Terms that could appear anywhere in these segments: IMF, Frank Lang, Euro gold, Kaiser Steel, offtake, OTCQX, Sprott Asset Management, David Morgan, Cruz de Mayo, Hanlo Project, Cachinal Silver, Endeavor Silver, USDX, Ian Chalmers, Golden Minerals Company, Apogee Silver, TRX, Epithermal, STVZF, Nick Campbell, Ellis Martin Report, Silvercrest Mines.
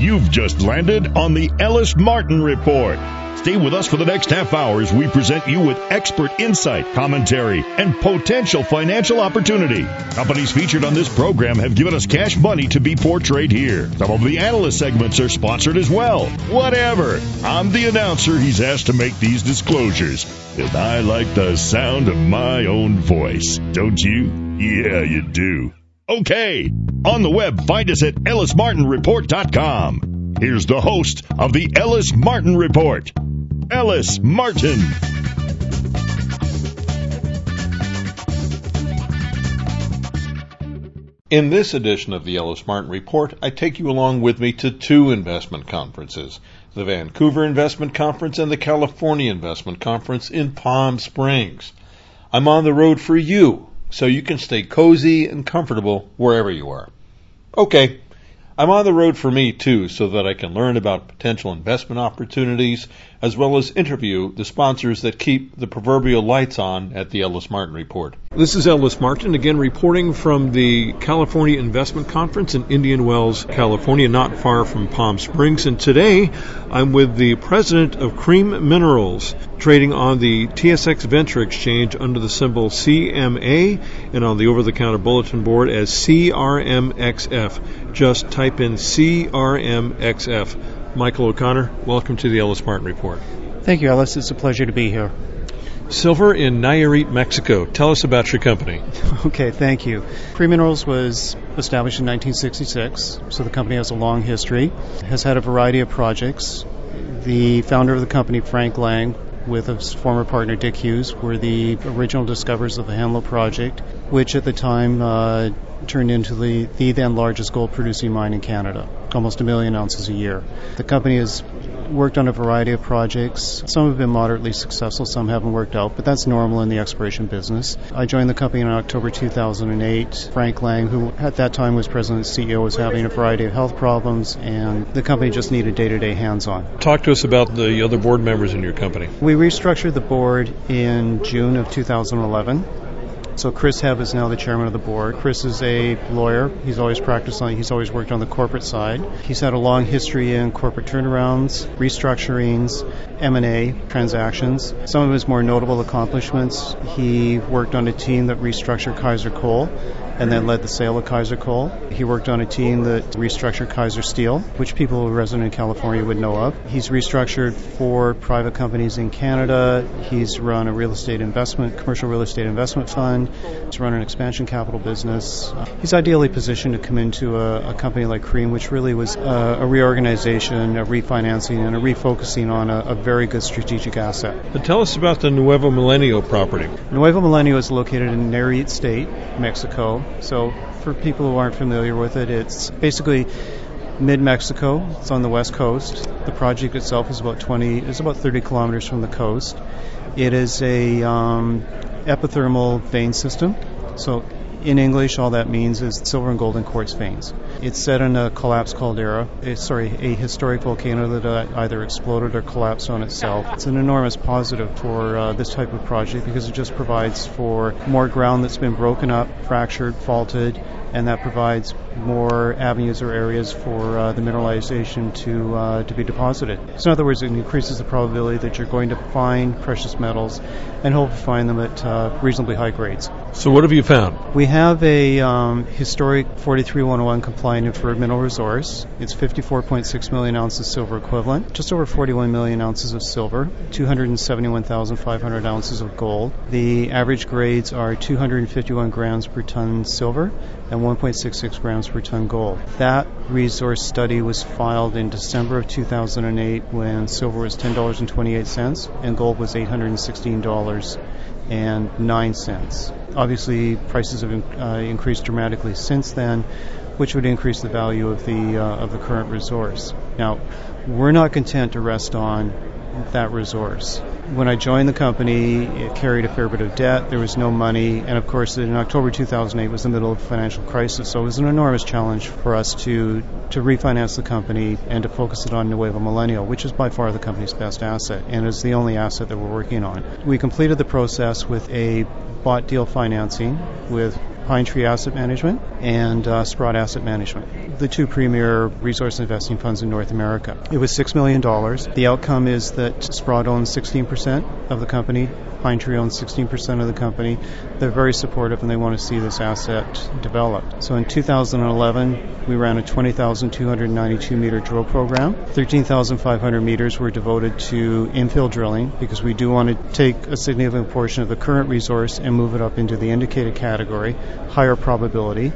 You've just landed on the Ellis Martin Report. Stay with us for the next half hour as we present you with expert insight, commentary, and potential financial opportunity. Companies featured on this program have given us cash money to be portrayed here. Some of the analyst segments are sponsored as well. Whatever. I'm the announcer. He's asked to make these disclosures. And I like the sound of my own voice. Don't you? Yeah, you do. Okay. On the web, find us at ellismartinreport.com. Here's the host of the Ellis Martin Report, Ellis Martin. In this edition of the Ellis Martin Report, I take you along with me to two investment conferences, the Vancouver Investment Conference and the California Investment Conference in Palm Springs. I'm on the road for you, so you can stay cozy and comfortable wherever you are. Okay, I'm on the road for me too, so that I can learn about potential investment opportunities, as well as interview the sponsors that keep the proverbial lights on at the Ellis Martin Report. This is Ellis Martin, again reporting from the California Investment Conference in Indian Wells, California, not far from Palm Springs. And today, I'm with the president of Cream Minerals, trading on the TSX Venture Exchange under the symbol CMA and on the over-the-counter bulletin board as CRMXF. Just type in CRMXF. Michael O'Connor, welcome to the Ellis Martin Report. Thank you, Ellis. It's a pleasure to be here. Silver in Nayarit, Mexico. Tell us about your company. Okay, thank you. Cream Minerals was established in 1966, so the company has a long history. It has had a variety of projects. The founder of the company, Frank Lang, with his former partner Dick Hughes, were the original discoverers of the Hanlo Project, which at the time turned into the then largest gold-producing mine in Canada, almost 1 million ounces a year. The company has worked on a variety of projects. Some have been moderately successful, some haven't worked out, but that's normal in the exploration business. I joined the company in October 2008. Frank Lang, who at that time was president and CEO, was having a variety of health problems, and the company just needed day-to-day hands-on. Talk to us about the other board members in your company. We restructured the board in June of 2011. So Chris Hebb is now the chairman of the board. Chris is a lawyer. He's always practiced on, he's always worked on the corporate side. He's had a long history in corporate turnarounds, restructurings, M&A transactions. Some of his more notable accomplishments, he worked on a team that restructured Kaiser Coal and then led the sale of Kaiser Coal. He worked on a team that restructured Kaiser Steel, which people who are resident in California would know of. He's restructured 4 private companies in Canada. He's run a commercial real estate investment fund. He's run an expansion capital business. He's ideally positioned to come into a company like Cream, which really was a reorganization, a refinancing, and a refocusing on a very good strategic asset. And tell us about the Nuevo Milenio property. Nuevo Milenio is located in Nayarit State, Mexico. So for people who aren't familiar with it, it's basically mid-Mexico. It's on the west coast. The project itself is about 30 kilometers from the coast. It is a epithermal vein system. So in English, all that means is silver and gold and quartz veins. It's set in a collapsed caldera, a historic volcano that either exploded or collapsed on itself. It's an enormous positive for this type of project because it just provides for more ground that's been broken up, fractured, faulted, and that provides more avenues or areas for the mineralization to be deposited. So in other words, it increases the probability that you're going to find precious metals and hope to find them at reasonably high grades. So what have you found? We have a historic 43-101 compliant inferred mineral resource. It's 54.6 million ounces silver equivalent, just over 41 million ounces of silver, 271,500 ounces of gold. The average grades are 251 grams per ton silver and 1.66 grams per ton gold. That resource study was filed in December of 2008 when silver was $10.28 and gold was $816.09. Obviously, prices have increased dramatically since then, which would increase the value of the current resource. Now, we're not content to rest on that resource. When I joined the company, it carried a fair bit of debt. There was no money. And, of course, in October 2008 was the middle of the financial crisis, so it was an enormous challenge for us to refinance the company and to focus it on Nuevo Milenio, which is by far the company's best asset and is the only asset that we're working on. We completed the process with a bought deal financing with Pine Tree Asset Management and Sprott Asset Management, the two premier resource investing funds in North America. It was $6 million. The outcome is that Sprott owns 16% of the company, Pine Tree owns 16% of the company. They're very supportive and they want to see this asset developed. So in 2011, we ran a 20,292-meter drill program. 13,500 meters were devoted to infill drilling because we do want to take a significant portion of the current resource and move it up into the indicated category, higher probability.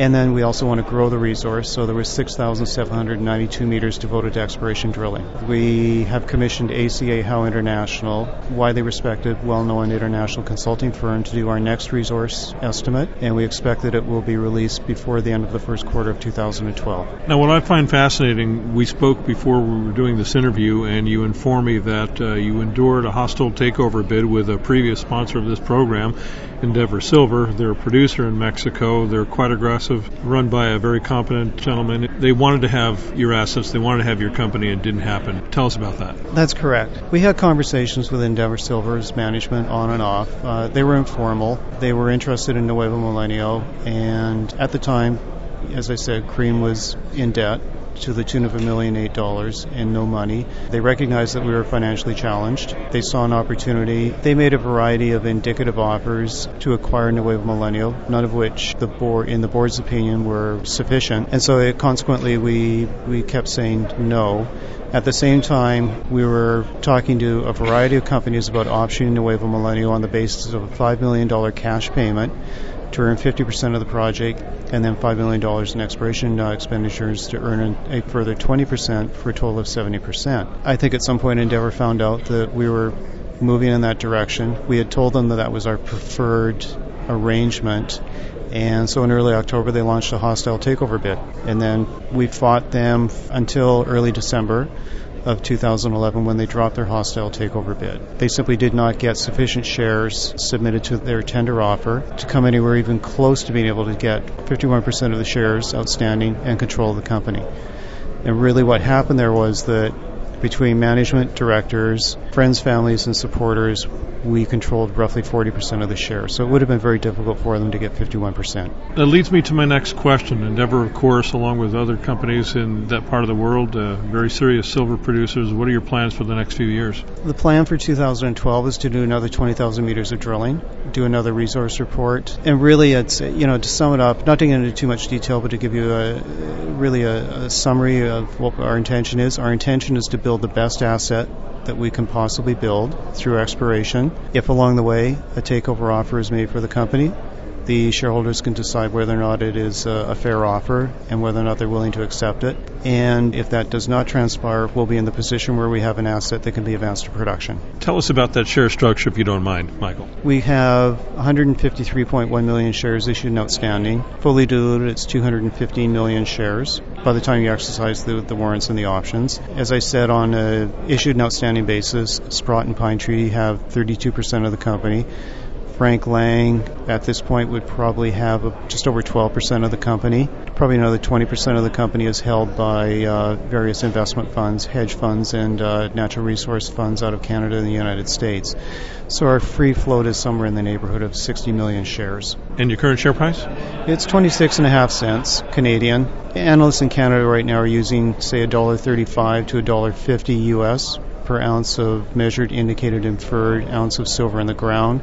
And then we also want to grow the resource, so there was 6,792 meters devoted to exploration drilling. We have commissioned ACA Howe International, widely respected, well-known international consulting firm, to do our next resource estimate, and we expect that it will be released before the end of the first quarter of 2012. Now, what I find fascinating, we spoke before we were doing this interview, and you informed me that you endured a hostile takeover bid with a previous sponsor of this program, Endeavor Silver. They're a producer in Mexico. They're quite aggressive, run by a very competent gentleman. They wanted to have your assets, they wanted to have your company, and it didn't happen. Tell us about that. That's correct. We had conversations with Endeavor Silver's management on and off. They were informal. They were interested in Nuevo Milenio, and at the time, as I said, Cream was in debt to the tune of $1,008,000 and no money. They recognized that we were financially challenged. They saw an opportunity. They made a variety of indicative offers to acquire Nuevo Milenio, none of which in the board's opinion were sufficient. And so consequently we kept saying no. At the same time, we were talking to a variety of companies about optioning Nuevo Milenio on the basis of a $5 million cash payment to earn 50% of the project, and then $5 million in exploration expenditures to earn a further 20% for a total of 70%. I think at some point Endeavor found out that we were moving in that direction. We had told them that that was our preferred arrangement, and so in early October they launched a hostile takeover bid. And then we fought them until early December of 2011 when they dropped their hostile takeover bid. They simply did not get sufficient shares submitted to their tender offer to come anywhere even close to being able to get 51% of the shares outstanding and control of the company. And really what happened there was that between management, directors, friends, families, and supporters, we controlled roughly 40% of the shares. So it would have been very difficult for them to get 51%. That leads me to my next question. Endeavor, of course, along with other companies in that part of the world, very serious silver producers. What are your plans for the next few years? The plan for 2012 is to do another 20,000 meters of drilling, do another resource report. And really, it's, to sum it up, not to get into too much detail, but to give you a summary of what our intention is. Our intention is to build the best asset that we can possibly build through exploration. If along the way a takeover offer is made for the company, the shareholders can decide whether or not it is a fair offer and whether or not they're willing to accept it. And if that does not transpire, we'll be in the position where we have an asset that can be advanced to production. Tell us about that share structure, if you don't mind, Michael. We have 153.1 million shares issued and outstanding. Fully diluted, it's 215 million shares by the time you exercise the warrants and the options. As I said, on an issued and outstanding basis, Sprott and Pine Tree have 32% of the company. Frank Lang, at this point, would probably have just over 12% of the company. Probably another 20% of the company is held by various investment funds, hedge funds, and natural resource funds out of Canada and the United States. So our free float is somewhere in the neighborhood of 60 million shares. And your current share price? It's 26.5 cents Canadian. Analysts in Canada right now are using, say, $1.35 to $1.50 U.S. per ounce of measured, indicated, inferred ounce of silver in the ground.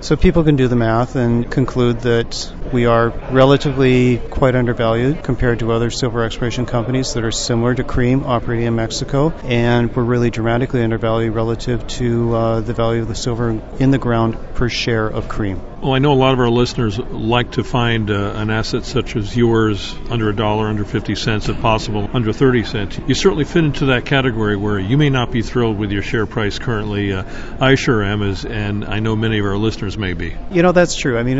So people can do the math and conclude that we are relatively quite undervalued compared to other silver exploration companies that are similar to Cream operating in Mexico, and we're really dramatically undervalued relative to the value of the silver in the ground per share of Cream. Well, I know a lot of our listeners like to find an asset such as yours under $1, under 50 cents, if possible, under 30 cents. You certainly fit into that category where you may not be thrilled with your share price currently. I sure am, and I know many of our listeners may be. That's true. I mean,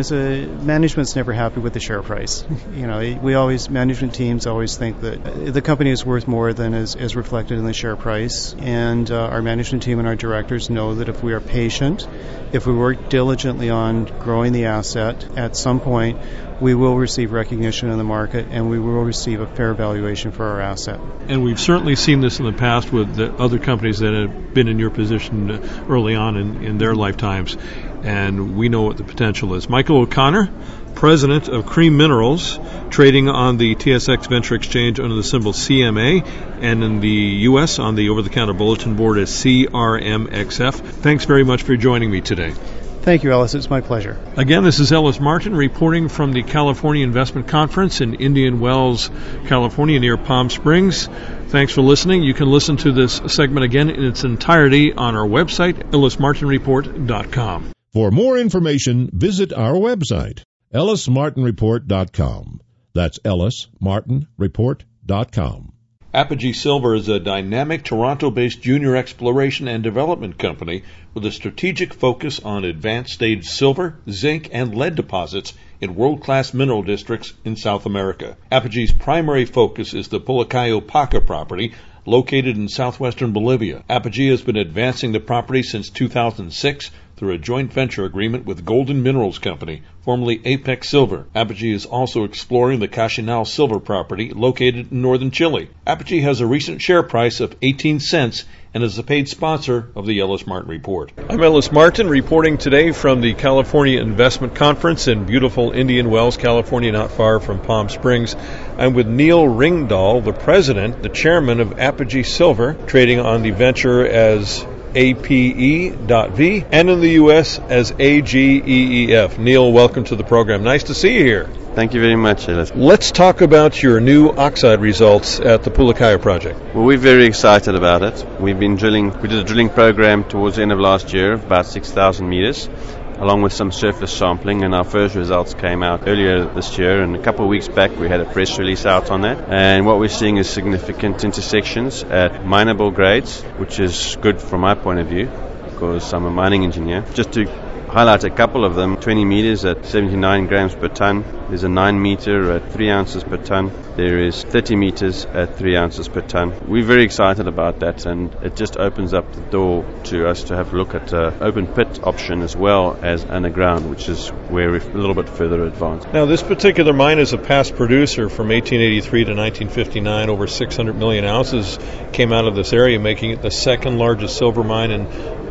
management's never happy with the share price. Management teams always think that the company is worth more than is reflected in the share price, and our management team and our directors know that if we are patient, if we work diligently on growing the asset, at some point we will receive recognition in the market and we will receive a fair valuation for our asset. And we've certainly seen this in the past with the other companies that have been in your position early on in their lifetimes. and we know what the potential is. Michael O'Connor, president of Cream Minerals, trading on the TSX Venture Exchange under the symbol CMA, and in the U.S. on the over-the-counter bulletin board as CRMXF. Thanks very much for joining me today. Thank you, Ellis. It's my pleasure. Again, this is Ellis Martin reporting from the California Investment Conference in Indian Wells, California, near Palm Springs. Thanks for listening. You can listen to this segment again in its entirety on our website, ellismartinreport.com. For more information, visit our website, ellismartinreport.com. That's ellismartinreport.com. Apogee Silver is a dynamic Toronto-based junior exploration and development company with a strategic focus on advanced-stage silver, zinc, and lead deposits in world-class mineral districts in South America. Apogee's primary focus is the Pulacayo-Paca property, located in southwestern Bolivia. Apogee has been advancing the property since 2006 through a joint venture agreement with Golden Minerals Company, formerly Apex Silver. Apogee is also exploring the Cachinal Silver property located in northern Chile. Apogee has a recent share price of 18 cents and is a paid sponsor of the Ellis Martin Report. I'm Ellis Martin, reporting today from the California Investment Conference in beautiful Indian Wells, California, not far from Palm Springs. I'm with Neil Ringdahl, the president, the chairman of Apogee Silver, trading on the venture as APE.V, and in the U.S. as AGEEF. Neil, welcome to the program. Nice to see you here. Thank you very much, Ellis. Let's talk about your new oxide results at the Pulacayo project. Well, we're very excited about it. We've been drilling. We did a drilling program towards the end of last year of about 6,000 meters, along with some surface sampling, and our first results came out earlier this year, and a couple of weeks back we had a press release out on that. And what we're seeing is significant intersections at mineable grades, which is good from my point of view, because I'm a mining engineer. Just to highlight a couple of them, 20 meters at 79 grams per ton. There's a 9 meter at 3 ounces per ton. There is 30 meters at 3 ounces per ton. We're very excited about that, and it just opens up the door to us to have a look at an open pit option as well as underground, which is where we're a little bit further advanced. Now, this particular mine is a past producer from 1883 to 1959. Over 600 million ounces came out of this area, making it the second largest silver mine in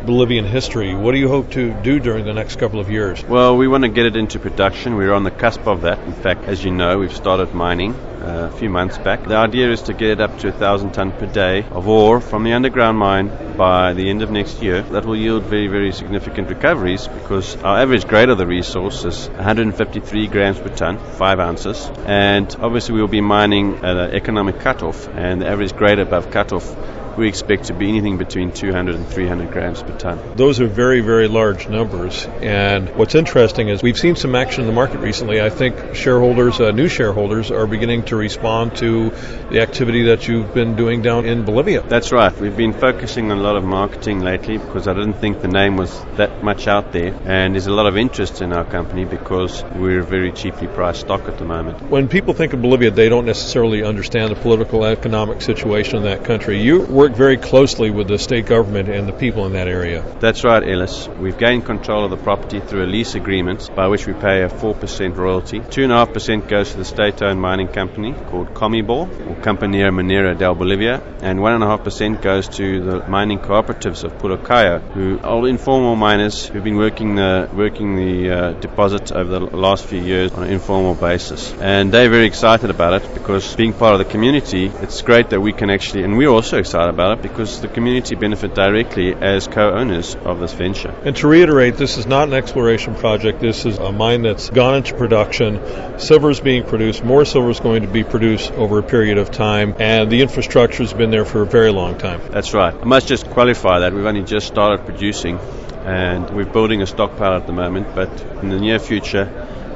Bolivian history. What do you hope to do during the next couple of years? Well, we want to get it into production. We're on the cusp of that. In fact, as you know, we've started mining a few months back. The idea is to get it up to 1,000 ton per day of ore from the underground mine by the end of next year. That will yield very, very significant recoveries, because our average grade of the resource is 153 grams per ton, 5 ounces. And obviously we'll be mining at an economic cutoff, and the average grade above cutoff we expect to be anything between 200 and 300 grams per ton. Those are very, very large numbers. And what's interesting is we've seen some action in the market recently. I think shareholders, new shareholders, are beginning to respond to the activity that you've been doing down in Bolivia. That's right. We've been focusing on a lot of marketing lately, because I didn't think the name was that much out there. And there's a lot of interest in our company because we're very cheaply priced stock at the moment. When people think of Bolivia, they don't necessarily understand the political economic situation in that country. You work very closely with the state government and the people in that area. That's right, Ellis. We've gained control of the property through a lease agreement by which we pay a 4% royalty. 2.5% goes to the state-owned mining company called Comibol, or Compañía Minera del Bolivia, and 1.5% goes to the mining cooperatives of Pulacayo, who are informal miners who've been working the deposit over the last few years on an informal basis. And they're very excited about it, because being part of the community, it's great that we can actually, and we're also excited about it because the community benefit directly as co-owners of this venture. And to reiterate, this is not an exploration project. This is a mine that's gone into production. Silver is being produced. More silver is going to be produced over a period of time, and the infrastructure has been there for a very long time. That's right. I must just qualify that. We've only just started producing, and we're building a stockpile at the moment, but in the near future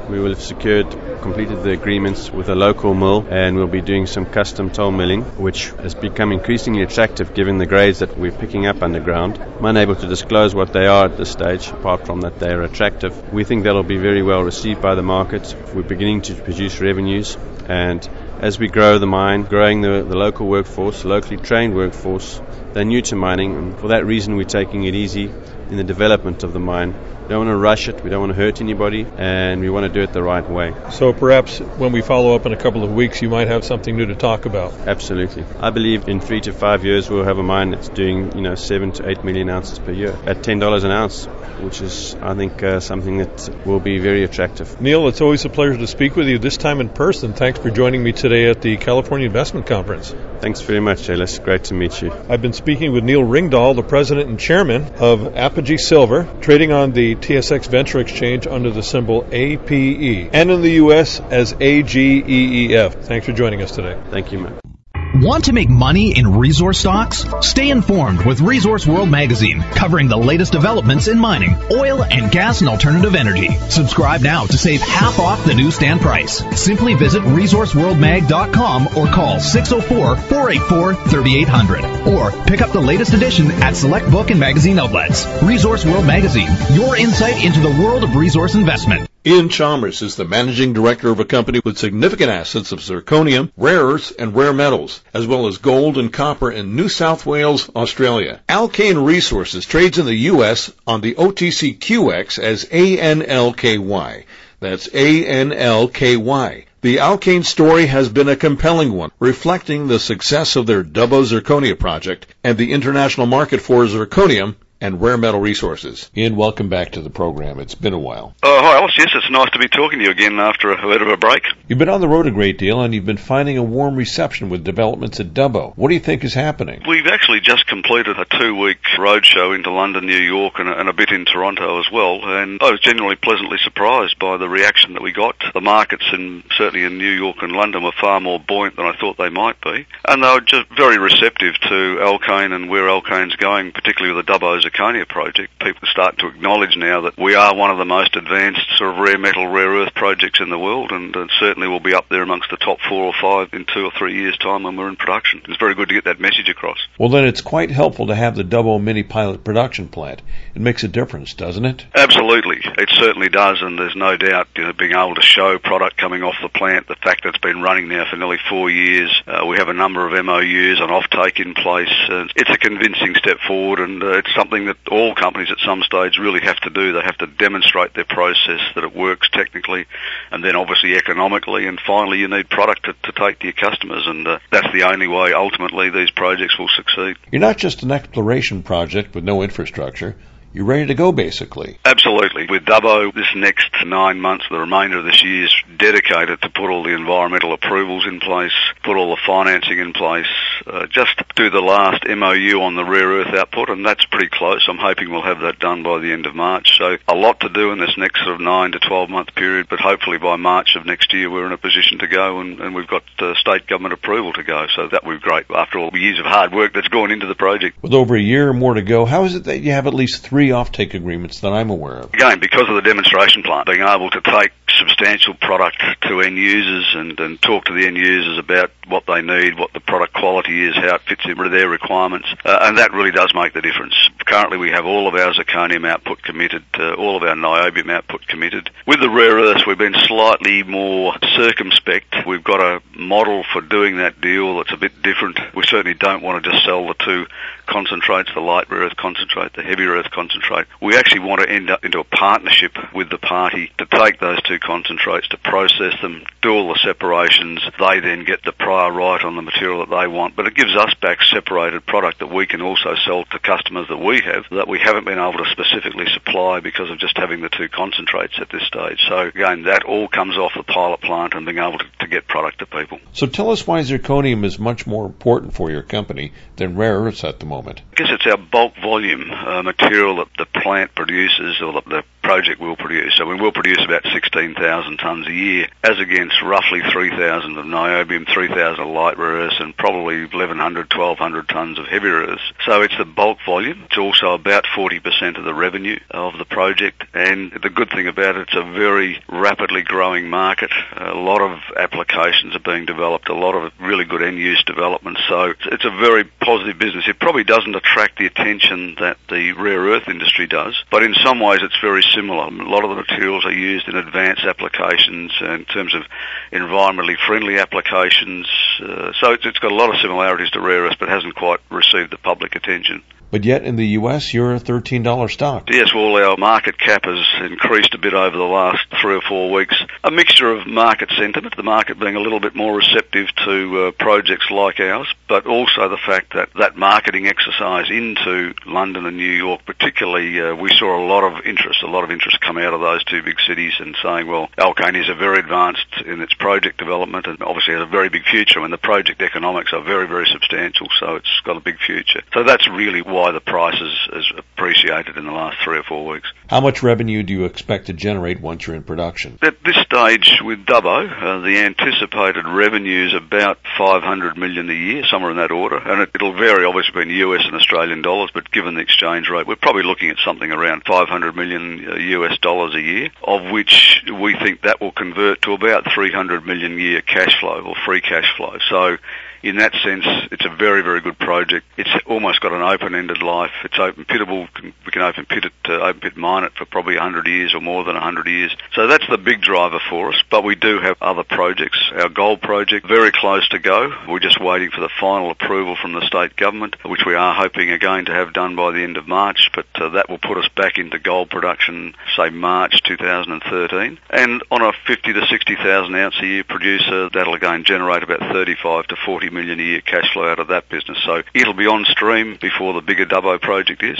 we will have completed the agreements with a local mill, and we'll be doing some custom toll milling, which has become increasingly attractive given the grades that we're picking up underground. I'm unable to disclose what they are at this stage, apart from that they are attractive. We think that'll be very well received by the market. We're beginning to produce revenues, and as we grow the mine, growing the local workforce, locally trained workforce, they're new to mining, and for that reason we're taking it easy. in the development of the mine. We don't want to rush it, we don't want to hurt anybody, and we want to do it the right way. So perhaps when we follow up in a couple of weeks, you might have something new to talk about. Absolutely. I believe in 3 to 5 years we'll have a mine that's doing 7 to 8 million ounces per year at $10 an ounce, which is, I think, something that will be very attractive. Neil, it's always a pleasure to speak with you, this time in person. Thanks for joining me today at the California Investment Conference. Thanks very much, Ellis. Great to meet you. I've been speaking with Neil Ringdahl, the president and chairman of Apogee Silver, trading on the TSX Venture Exchange under the symbol APE, and in the U.S. as AGEEF. Thanks for joining us today. Thank you, Matt. Want to make money in resource stocks? Stay informed with Resource World Magazine, covering the latest developments in mining, oil and gas, and alternative energy. Subscribe now to save half off the newsstand price. Simply visit resourceworldmag.com or call 604-484-3800, or pick up the latest edition at select book and magazine outlets. Resource World Magazine, your insight into the world of resource investment. Ian Chalmers is the managing director of a company with significant assets of zirconium, rare earths, and rare metals, as well as gold and copper in New South Wales, Australia. Alkane Resources trades in the U.S. on the OTCQX as ANLKY. That's ANLKY. The Alkane story has been a compelling one, reflecting the success of their Dubbo Zirconia project and the international market for zirconium and rare metal resources. Ian, welcome back to the program. It's been a while. Hi, Alice. Yes, it's nice to be talking to you again after a bit of a break. You've been on the road a great deal, and you've been finding a warm reception with developments at Dubbo. What do you think is happening? We've actually just completed a 2-week roadshow into London, New York, and a bit in Toronto as well, and I was genuinely pleasantly surprised by the reaction that we got. The markets, certainly in New York and London, were far more buoyant than I thought they might be, and they were just very receptive to Alkane and where Alkane's going, particularly with the Dubbo Zirconia project. People start to acknowledge now that we are one of the most advanced sort of rare metal, rare earth projects in the world, and certainly will be up there amongst the top 4 or 5 in 2 or 3 years' time when we're in production. It's very good to get that message across. Well, then it's quite helpful to have the Dubbo mini pilot production plant. It makes a difference, doesn't it? Absolutely. It certainly does, and there's no doubt, being able to show product coming off the plant, the fact that it's been running now for nearly 4 years, we have a number of MOUs and offtake in place. It's a convincing step forward, and it's something that all companies at some stage really have to do. They have to demonstrate their process, that it works technically, and then obviously economically, and finally you need product to take to your customers, and that's the only way ultimately these projects will succeed. You're not just an exploration project with no infrastructure. You're ready to go, basically. Absolutely. With Dubbo, this next 9 months, the remainder of this year, is dedicated to put all the environmental approvals in place, put all the financing in place, just do the last MOU on the rare earth output, and that's pretty close. I'm hoping we'll have that done by the end of March. So a lot to do in this next sort of 9 to 12 month period, but hopefully by March of next year we're in a position to go, and we've got state government approval to go. So that would be great after all the years of hard work that's gone into the project. With over a year or more to go, how is it that you have at least 3 offtake agreements that I'm aware of? Again, because of the demonstration plant, being able to take substantial product to end users and talk to the end users about what they need, what the product quality is, how it fits into their requirements, and that really does make the difference. Currently we have all of our zirconium output committed, all of our niobium output committed. With the rare earths we've been slightly more circumspect. We've got a model for doing that deal that's a bit different. We certainly don't want to just sell the 2 concentrates, the light rare earth concentrate, the heavy rare earth concentrate. We actually want to end up into a partnership with the party to take those 2 concentrates, to process them, do all the separations. They then get the prior right on the material that they want, but it gives us back separated product that we can also sell to customers that we have, that we haven't been able to specifically supply because of just having the 2 concentrates at this stage. So again, that all comes off the pilot plant and being able to get product to people. So tell us why zirconium is much more important for your company than rare earths at the moment. I guess it's our bulk volume material that the plant produces, or that the project will produce. So we will produce about 16,000 tonnes a year, as against roughly 3,000 of niobium, 3,000 of light rare earths, and probably 1,100, 1,200 tonnes of heavy rare earths. So it's the bulk volume. It's also about 40% of the revenue of the project, and the good thing about it, it's a very rapidly growing market. A lot of applications are being developed, a lot of really good end-use development, so it's a very positive business. It probably doesn't attract the attention that the rare earth industry does, but in some ways it's very similar. A lot of the materials are used in advanced applications, in terms of environmentally friendly applications, so it's got a lot of similarities to rare earths, but hasn't quite received the public attention. but yet in the U.S. you're a $13 stock. Yes, well, our market cap has increased a bit over the last 3 or 4 weeks. A mixture of market sentiment, the market being a little bit more receptive to projects like ours, but also the fact that that marketing exercise into London and New York, particularly, we saw a lot of interest come out of those two big cities and saying, well, Alkane is very advanced in its project development and obviously has a very big future, and the project economics are very, very substantial, so it's got a big future. So that's really why the price has appreciated in the last 3 or 4 weeks. How much revenue do you expect to generate once you're in production? At this stage with Dubbo, the anticipated revenue is about $500 million a year, somewhere in that order, and it'll vary obviously between US and Australian dollars, but given the exchange rate, we're probably looking at something around $500 million US dollars a year, of which we think that will convert to about $300 million a year cash flow or free cash flow. So in that sense, it's a very, very good project. It's almost got an open-ended life. It's open-pittable. We can open-pit mine it for probably 100 years or more than 100 years. So that's the big driver for us, but we do have other projects. Our gold project, very close to go. We're just waiting for the final approval from the state government, which we are hoping again to have done by the end of March, but that will put us back into gold production, say, March 2013. And on a 50,000 to 60,000 ounce a year producer, that'll again generate about 35 to 40 million a year cash flow out of that business. So it'll be on stream before the bigger Dubbo project is,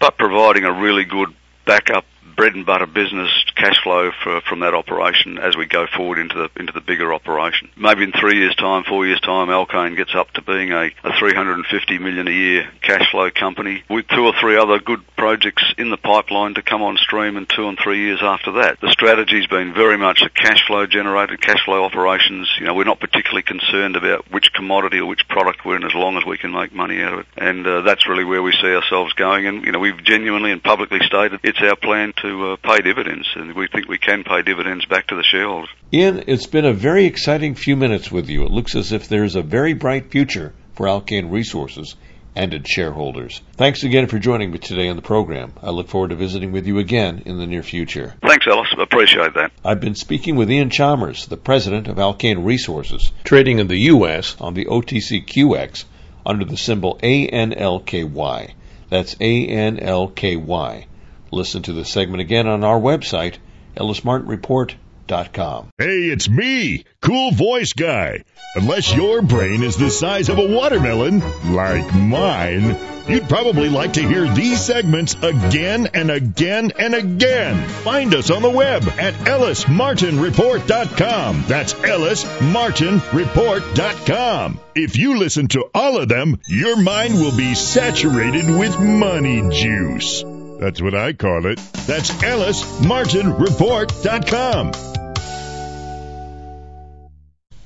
but providing a really good backup bread and butter business cash flow from that operation as we go forward into the bigger operation. Maybe in 3 years' time, 4 years' time, Alkane gets up to being a $350 million a year cash flow company with 2 or 3 other good projects in the pipeline to come on stream in 2 and 3 years after that. The strategy's been very much a cash flow generated, cash flow operations. You know, we're not particularly concerned about which commodity or which product we're in as long as we can make money out of it. And that's really where we see ourselves going. And, you know, we've genuinely and publicly stated it's our plan to pay dividends, and we think we can pay dividends back to the shareholders. Ian, it's been a very exciting few minutes with you. It looks as if there's a very bright future for Alkane Resources and its shareholders. Thanks again for joining me today on the program. I look forward to visiting with you again in the near future. Thanks, Ellis. I appreciate that. I've been speaking with Ian Chalmers, the president of Alkane Resources, trading in the U.S. on the OTCQX under the symbol ANLKY. That's ANLKY. Listen to the segment again on our website, ellismartinreport.com. Hey, it's me, Cool Voice Guy. Unless your brain is the size of a watermelon, like mine, you'd probably like to hear these segments again and again and again. Find us on the web at ellismartinreport.com. That's ellismartinreport.com. If you listen to all of them, your mind will be saturated with money juice. That's what I call it. That's EllisMartinReport.com.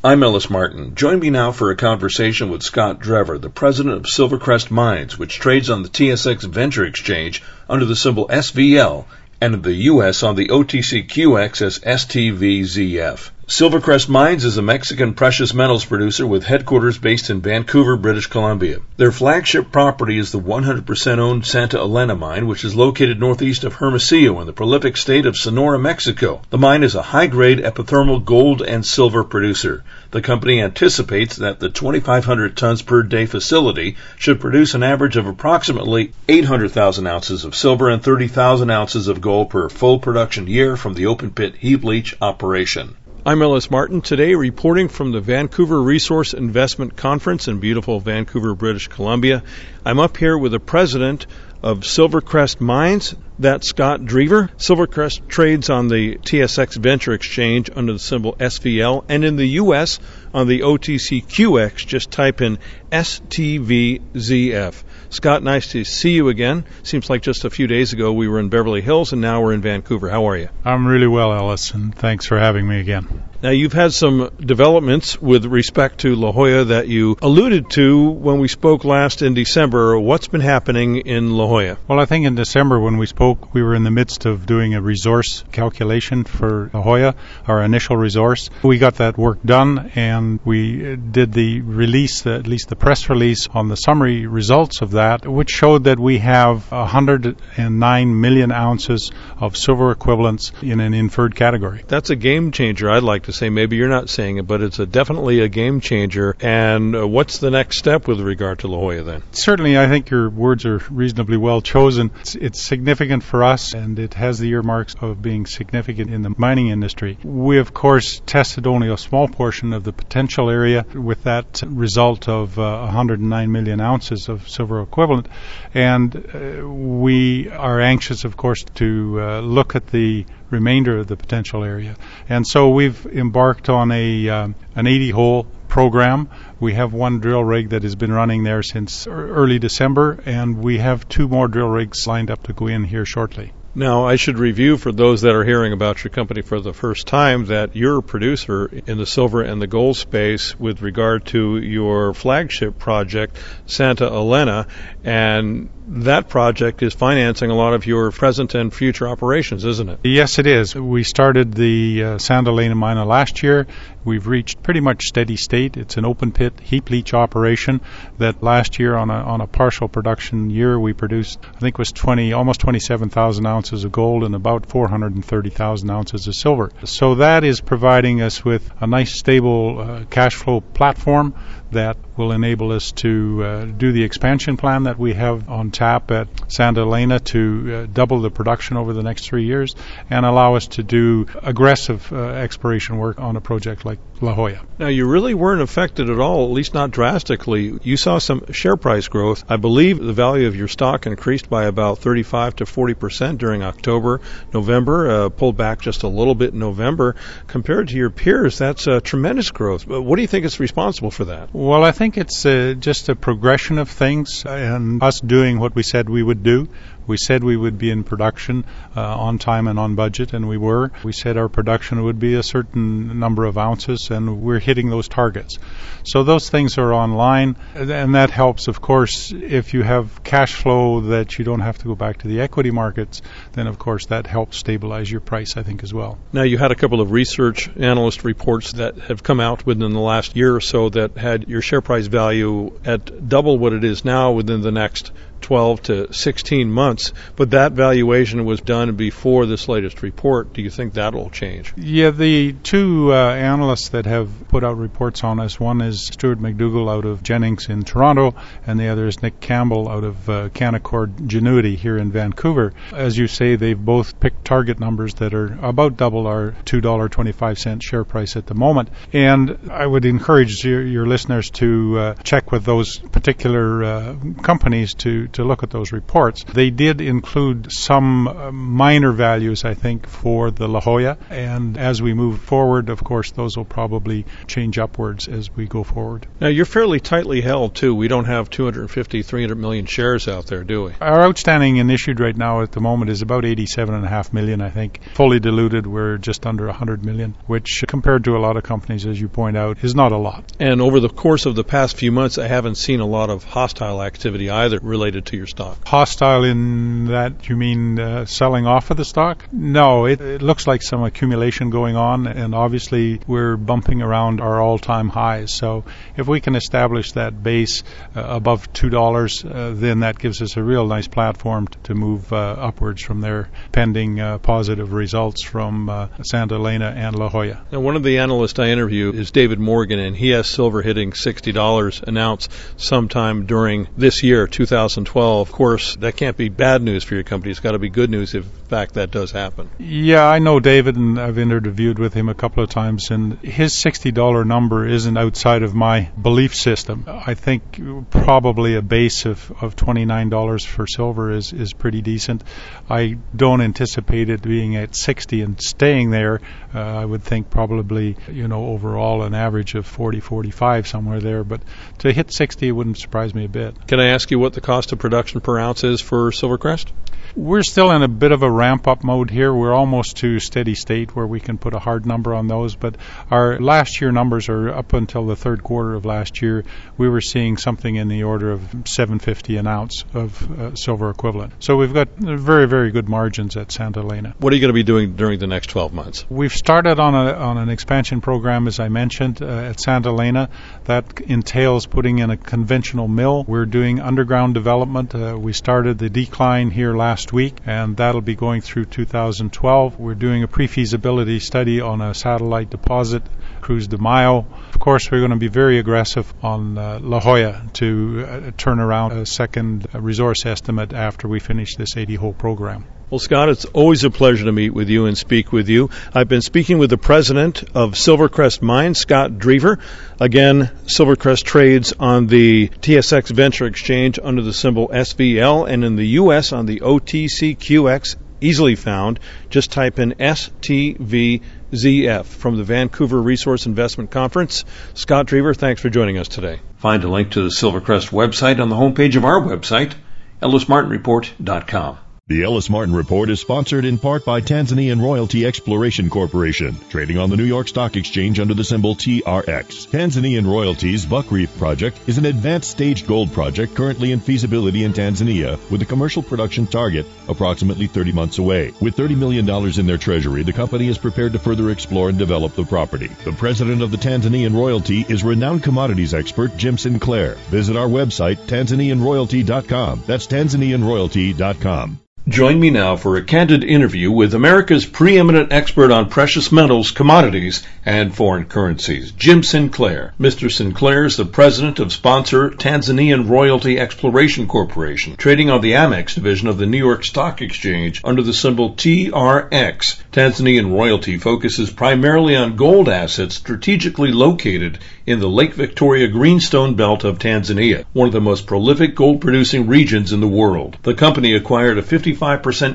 I'm Ellis Martin. Join me now for a conversation with Scott Drever, the president of Silvercrest Mines, which trades on the TSX Venture Exchange under the symbol SVL and in the U.S. on the OTCQX as STVZF. Silvercrest Mines is a Mexican precious metals producer with headquarters based in Vancouver, British Columbia. Their flagship property is the 100% owned Santa Elena Mine, which is located northeast of Hermosillo in the prolific state of Sonora, Mexico. The mine is a high-grade epithermal gold and silver producer. The company anticipates that the 2,500 tons per day facility should produce an average of approximately 800,000 ounces of silver and 30,000 ounces of gold per full production year from the open pit heap leach operation. I'm Ellis Martin, today reporting from the Vancouver Resource Investment Conference in beautiful Vancouver, British Columbia. I'm up here with the president of Silvercrest Mines, that's Scott Drever. Silvercrest trades on the TSX Venture Exchange under the symbol SVL, and in the U.S. on the OTCQX, just type in STVZF. Scott, nice to see you again. Seems like just a few days ago we were in Beverly Hills, and now we're in Vancouver. How are you? I'm really well, Ellis, and thanks for having me again. Now, you've had some developments with respect to La Joya that you alluded to when we spoke last in December. What's been happening in La Joya? Well, I think in December when we spoke, we were in the midst of doing a resource calculation for La Joya, our initial resource. We got that work done, and we did the release, at least the press release, on the summary results of that, which showed that we have 109 million ounces of silver equivalents in an inferred category. That's a game changer, I'd like to say maybe you're not seeing it, but it's definitely a game changer. And what's the next step with regard to La Joya then? Certainly, I think your words are reasonably well chosen. It's significant for us, and it has the earmarks of being significant in the mining industry. We, of course, tested only a small portion of the potential area with that result of 109 million ounces of silver equivalent. And we are anxious, of course, to look at the remainder of the potential area. And so we've embarked on an 80-hole program. We have one drill rig that has been running there since early December, and we have two more drill rigs lined up to go in here shortly. Now, I should review for those that are hearing about your company for the first time that you're a producer in the silver and the gold space with regard to your flagship project, Santa Elena, and that project is financing a lot of your present and future operations, isn't it? Yes, it is. We started the Santa Elena mine last year. We've reached pretty much steady state. It's an open pit heap leach operation that last year on a partial production year we produced, I think it was almost 27,000 ounces of gold and about 430,000 ounces of silver. So that is providing us with a nice stable cash flow platform that will enable us to do the expansion plan that we have on tap at Santa Elena to double the production over the next 3 years and allow us to do aggressive exploration work on a project like La Joya. Now, you really weren't affected at all, at least not drastically. You saw some share price growth. I believe the value of your stock increased by about 35% to 40% during October, November, pulled back just a little bit in November. Compared to your peers, that's tremendous growth. But what do you think is responsible for that? Well, I think it's just a progression of things and us doing what we said we would do. We said we would be in production on time and on budget, and we were. We said our production would be a certain number of ounces, and we're hitting those targets. So those things are online, and that helps, of course. If you have cash flow that you don't have to go back to the equity markets, then, of course, that helps stabilize your price, I think, as well. Now, you had a couple of research analyst reports that have come out within the last year or so that had your share price value at double what it is now within the next 12 to 16 months, but that valuation was done before this latest report. Do you think that'll change? Yeah, the two analysts that have put out reports on us, one is Stuart McDougall out of Jennings in Toronto, and the other is Nick Campbell out of Canaccord Genuity here in Vancouver. As you say, they've both picked target numbers that are about double our $2.25 share price at the moment, and I would encourage your listeners to check with those particular companies to look at those reports. They did include some minor values, I think, for the La Joya, and as we move forward, of course, those will probably change upwards as we go forward. Now, you're fairly tightly held, too. We don't have 250, 300 million shares out there, do we? Our outstanding and issued right now at the moment is about 87.5 million, I think. Fully diluted, we're just under 100 million, which, compared to a lot of companies, as you point out, is not a lot. And over the course of the past few months, I haven't seen a lot of hostile activity either, really. To your stock? Hostile in that you mean selling off of the stock? No, it looks like some accumulation going on, and obviously we're bumping around our all-time highs. So if we can establish that base above $2, then that gives us a real nice platform to move upwards from there, pending positive results from Santa Elena and La Joya. Now, one of the analysts I interview is David Morgan, and he has silver hitting $60 an ounce sometime during this year, 2012. Of course, that can't be bad news for your company. It's got to be good news if, in fact, that does happen. Yeah, I know David, and I've interviewed with him a couple of times, and his $60 number isn't outside of my belief system. I think probably a base of $29 for silver is pretty decent. I don't anticipate it being at 60 and staying there. I would think probably, overall an average of 40, 45, somewhere there. But to hit 60 wouldn't surprise me a bit. Can I ask you what the cost of production per ounce is for Silvercrest? We're still in a bit of a ramp-up mode here. We're almost to steady state where we can put a hard number on those, but our last year numbers are up until the third quarter of last year. We were seeing something in the order of $7.50 an ounce of silver equivalent. So we've got very, very good margins at Santa Elena. What are you going to be doing during the next 12 months? We've started on an expansion program, as I mentioned, at Santa Elena. That entails putting in a conventional mill. We're doing underground development. We started the decline here last week, and that'll be going through 2012. We're doing a pre-feasibility study on a satellite deposit, Cruz de Mayo. Of course, we're going to be very aggressive on La Joya to turn around a second resource estimate after we finish this 80-hole program. Well, Scott, it's always a pleasure to meet with you and speak with you. I've been speaking with the president of Silvercrest Mines, Scott Drever. Again, Silvercrest trades on the TSX Venture Exchange under the symbol SVL, and in the U.S. on the OTCQX, easily found. Just type in STVZF from the Vancouver Resource Investment Conference. Scott Drever, thanks for joining us today. Find a link to the Silvercrest website on the homepage of our website, ellismartinreport.com. The Ellis Martin Report is sponsored in part by Tanzanian Royalty Exploration Corporation, trading on the New York Stock Exchange under the symbol TRX. Tanzanian Royalty's Buck Reef project is an advanced stage gold project currently in feasibility in Tanzania, with a commercial production target approximately 30 months away. With $30 million in their treasury, the company is prepared to further explore and develop the property. The president of the Tanzanian Royalty is renowned commodities expert Jim Sinclair. Visit our website, TanzanianRoyalty.com. That's TanzanianRoyalty.com. Join me now for a candid interview with America's preeminent expert on precious metals, commodities, and foreign currencies, Jim Sinclair. Mr. Sinclair is the president of sponsor Tanzanian Royalty Exploration Corporation, trading on the Amex division of the New York Stock Exchange under the symbol TRX. Tanzanian Royalty focuses primarily on gold assets strategically located in the Lake Victoria Greenstone Belt of Tanzania, one of the most prolific gold-producing regions in the world. The company acquired a 55%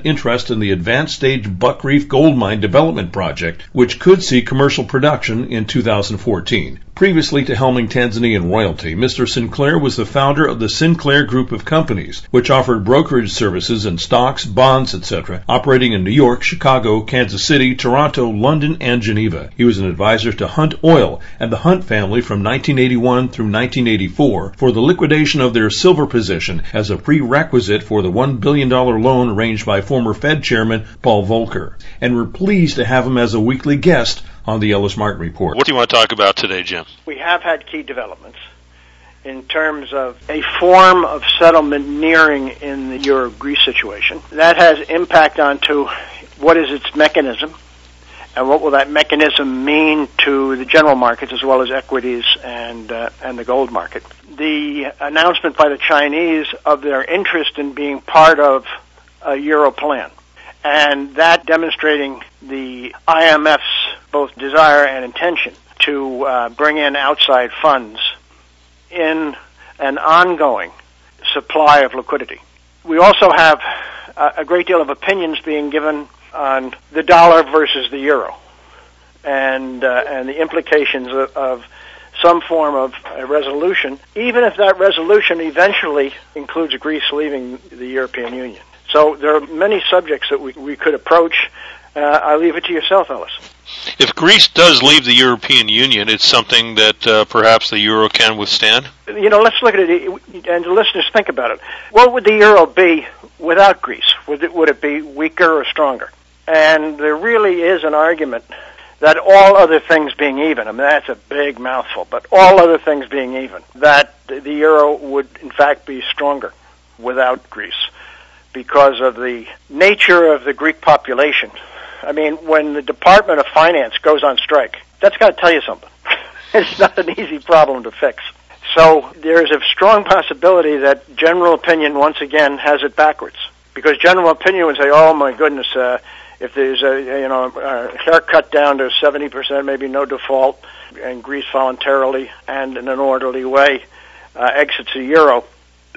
interest in the advanced stage Buck Reef gold mine development project, which could see commercial production in 2014. Previously to helming Tanzanian Royalty, Mr. Sinclair was the founder of the Sinclair Group of Companies, which offered brokerage services in stocks, bonds, etc., operating in New York, Chicago, Kansas City, Toronto, London, and Geneva. He was an advisor to Hunt Oil and the Hunt family from 1981 through 1984 for the liquidation of their silver position as a prerequisite for the $1 billion loan arranged by former Fed Chairman Paul Volcker. And we're pleased to have him as a weekly guest on the Ellis Martin Report. What do you want to talk about today, Jim? We have had key developments in terms of a form of settlement nearing in the Euro-Greece situation. That has impact onto what is its mechanism and what will that mechanism mean to the general markets as well as equities and the gold market. The announcement by the Chinese of their interest in being part of a Euro plan, and that demonstrating the IMF's both desire and intention to bring in outside funds in an ongoing supply of liquidity. We also have a great deal of opinions being given on the dollar versus the euro and the implications of some form of a resolution, even if that resolution eventually includes Greece leaving the European Union. So there are many subjects that we could approach. I leave it to yourself, Ellis. If Greece does leave the European Union, it's something that perhaps the euro can withstand? You know, let's look at it, and the listeners think about it. What would the euro be without Greece? Would it be weaker or stronger? And there really is an argument that all other things being even, I mean, that's a big mouthful, but all other things being even, that the euro would, in fact, be stronger without Greece because of the nature of the Greek population. I mean, when the Department of Finance goes on strike, that's got to tell you something. It's not an easy problem to fix. So there is a strong possibility that general opinion, once again, has it backwards. Because general opinion would say, oh, my goodness, if there's a haircut down to 70%, maybe no default, and Greece voluntarily and in an orderly way exits the euro,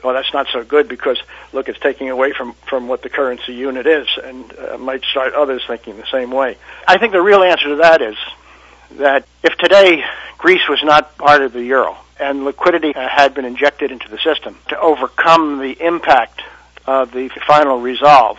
well, that's not so good because, look, it's taking away from what the currency unit is and might start others thinking the same way. I think the real answer to that is that if today Greece was not part of the euro and liquidity had been injected into the system to overcome the impact of the final resolve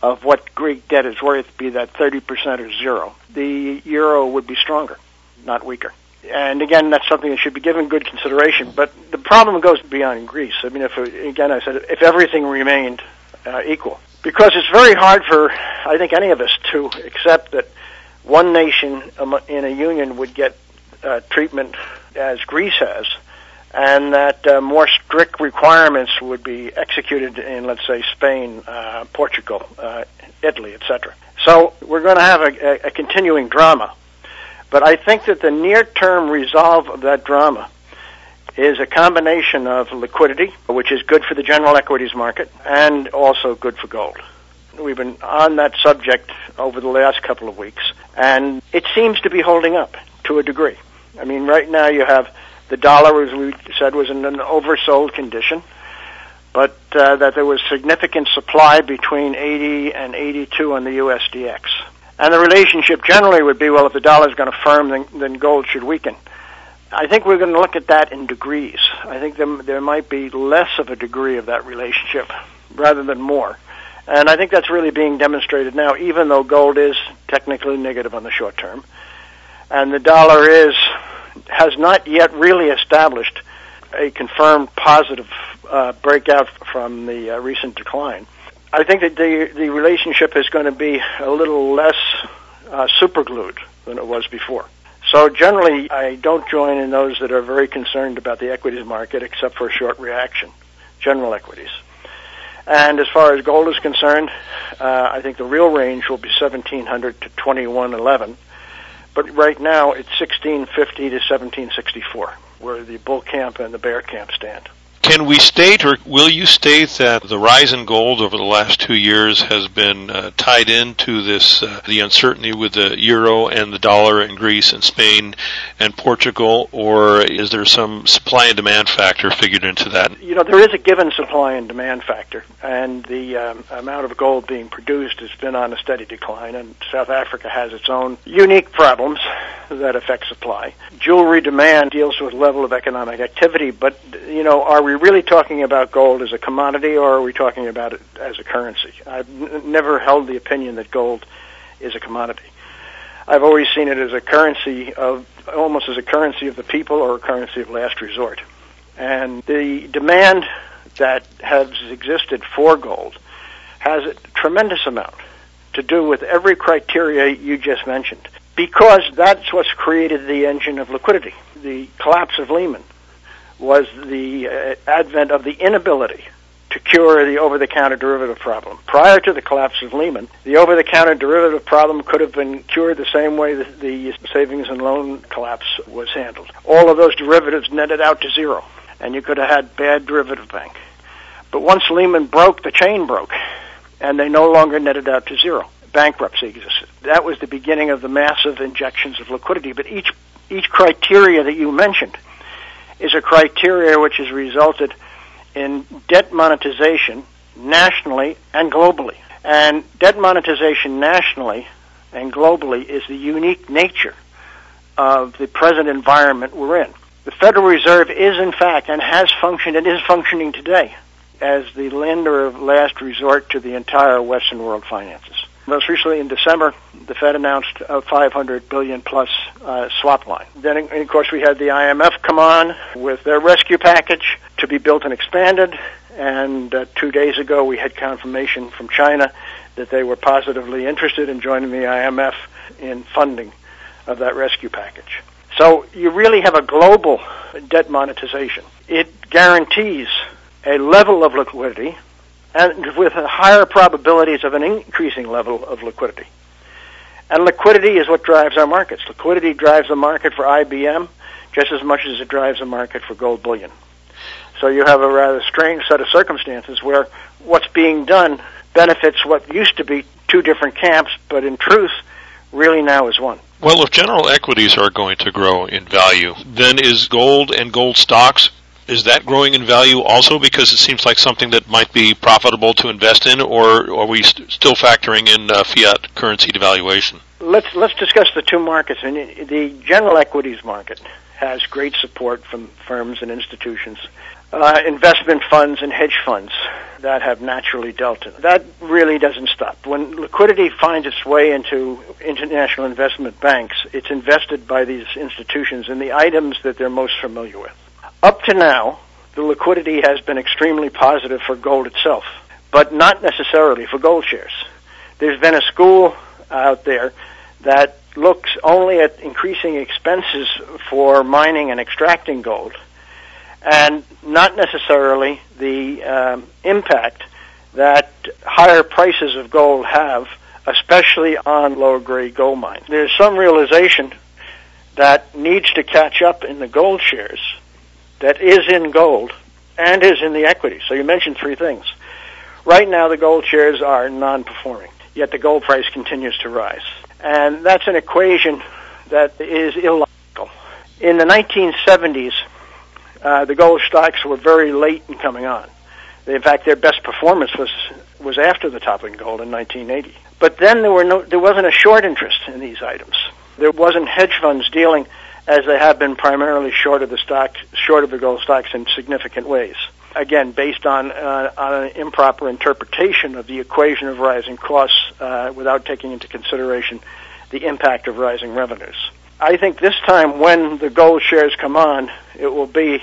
of what Greek debt is worth, be that 30% or zero, the euro would be stronger, not weaker. And again, that's something that should be given good consideration. But the problem goes beyond Greece. I mean, if everything remained equal, because it's very hard for I think any of us to accept that one nation in a union would get treatment as Greece has, and that more strict requirements would be executed in, let's say, Spain, Portugal, Italy, etc. So we're going to have a continuing drama. But I think that the near-term resolve of that drama is a combination of liquidity, which is good for the general equities market, and also good for gold. We've been on that subject over the last couple of weeks, and it seems to be holding up to a degree. I mean, right now you have the dollar, as we said, was in an oversold condition, but that there was significant supply between 80 and 82 on the USDX. And the relationship generally would be, well, if the dollar is going to firm, then gold should weaken. I think we're going to look at that in degrees. I think there might be less of a degree of that relationship rather than more. And I think that's really being demonstrated now, even though gold is technically negative on the short term. And the dollar has not yet really established a confirmed positive breakout from the recent decline. I think that the relationship is going to be a little less superglued than it was before. So generally, I don't join in those that are very concerned about the equities market, except for a short reaction, general equities. And as far as gold is concerned, I think the real range will be 1,700 to 2,111. But right now, it's 1,650 to 1,764, where the bull camp and the bear camp stand. Can we state, or will you state, that the rise in gold over the last 2 years has been tied into this, the uncertainty with the euro and the dollar in Greece and Spain and Portugal, or is there some supply and demand factor figured into that? You know, there is a given supply and demand factor, and the amount of gold being produced has been on a steady decline, and South Africa has its own unique problems that affect supply. Jewelry demand deals with level of economic activity, but, you know, are we really talking about gold as a commodity, or are we talking about it as a currency? I've never held the opinion that gold is a commodity. I've always seen it as a currency of, almost as a currency of the people or a currency of last resort. And the demand that has existed for gold has a tremendous amount to do with every criteria you just mentioned, because that's what's created the engine of liquidity. The collapse of Lehman was the advent of the inability to cure the over-the-counter derivative problem. Prior to the collapse of Lehman, the over-the-counter derivative problem could have been cured the same way that the savings and loan collapse was handled. All of those derivatives netted out to zero, and you could have had bad derivative bank. But once Lehman broke, the chain broke, and they no longer netted out to zero. Bankruptcy existed. That was the beginning of the massive injections of liquidity, but each criteria that you mentioned is a criteria which has resulted in debt monetization nationally and globally. And debt monetization nationally and globally is the unique nature of the present environment we're in. The Federal Reserve is, in fact, and has functioned and is functioning today as the lender of last resort to the entire Western world finances. Most recently in December, the Fed announced a $500 billion-plus swap line. Then, of course, we had the IMF come on with their rescue package to be built and expanded. And 2 days ago, we had confirmation from China that they were positively interested in joining the IMF in funding of that rescue package. So you really have a global debt monetization. It guarantees a level of liquidity, and with higher probabilities of an increasing level of liquidity. And liquidity is what drives our markets. Liquidity drives the market for IBM just as much as it drives the market for gold bullion. So you have a rather strange set of circumstances where what's being done benefits what used to be two different camps, but in truth, really now is one. Well, if general equities are going to grow in value, then is gold and gold stocks, is that growing in value also, because it seems like something that might be profitable to invest in, or are we still factoring in fiat currency devaluation? Let's discuss the two markets. And the general equities market has great support from firms and institutions, investment funds and hedge funds that have naturally dealt in it. That really doesn't stop. When liquidity finds its way into international investment banks, it's invested by these institutions in the items that they're most familiar with. Up to now, the liquidity has been extremely positive for gold itself, but not necessarily for gold shares. There's been a school out there that looks only at increasing expenses for mining and extracting gold, and not necessarily the impact that higher prices of gold have, especially on lower-grade gold mines. There's some realization that needs to catch up in the gold shares that is in gold and is in the equity. So you mentioned three things. Right now, the gold shares are non-performing, yet the gold price continues to rise. And that's an equation that is illogical. In the 1970s, the gold stocks were very late in coming on. In fact, their best performance was after the top in gold in 1980. But then there wasn't a short interest in these items. There wasn't hedge funds dealing, as they have been, primarily short of the gold stocks in significant ways. Again, based on an improper interpretation of the equation of rising costs, without taking into consideration the impact of rising revenues. I think this time when the gold shares come on, it will be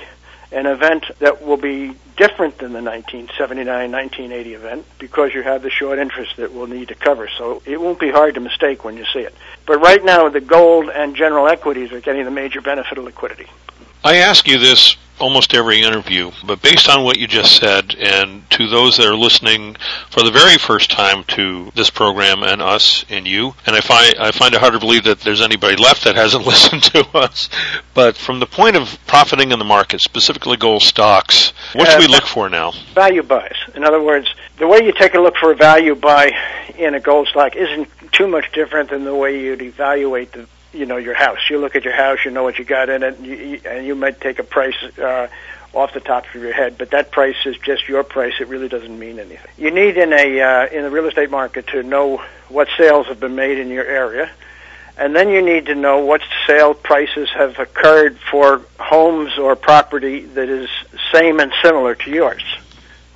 an event that will be different than the 1979-1980 event, because you have the short interest that we'll need to cover. So it won't be hard to mistake when you see it. But right now, the gold and general equities are getting the major benefit of liquidity. I ask you this almost every interview, but based on what you just said, and to those that are listening for the very first time to this program and us and you, and I find it hard to believe that there's anybody left that hasn't listened to us, but from the point of profiting in the market, specifically gold stocks, what should we look for now? Value buys. In other words, the way you take a look for a value buy in a gold stock isn't too much different than the way you'd evaluate the your house. You look at your house, you know what you got in it, and you might take a price off the top of your head, but that price is just your price. It really doesn't mean anything. You need in the real estate market to know what sales have been made in your area, and then you need to know what sale prices have occurred for homes or property that is same and similar to yours,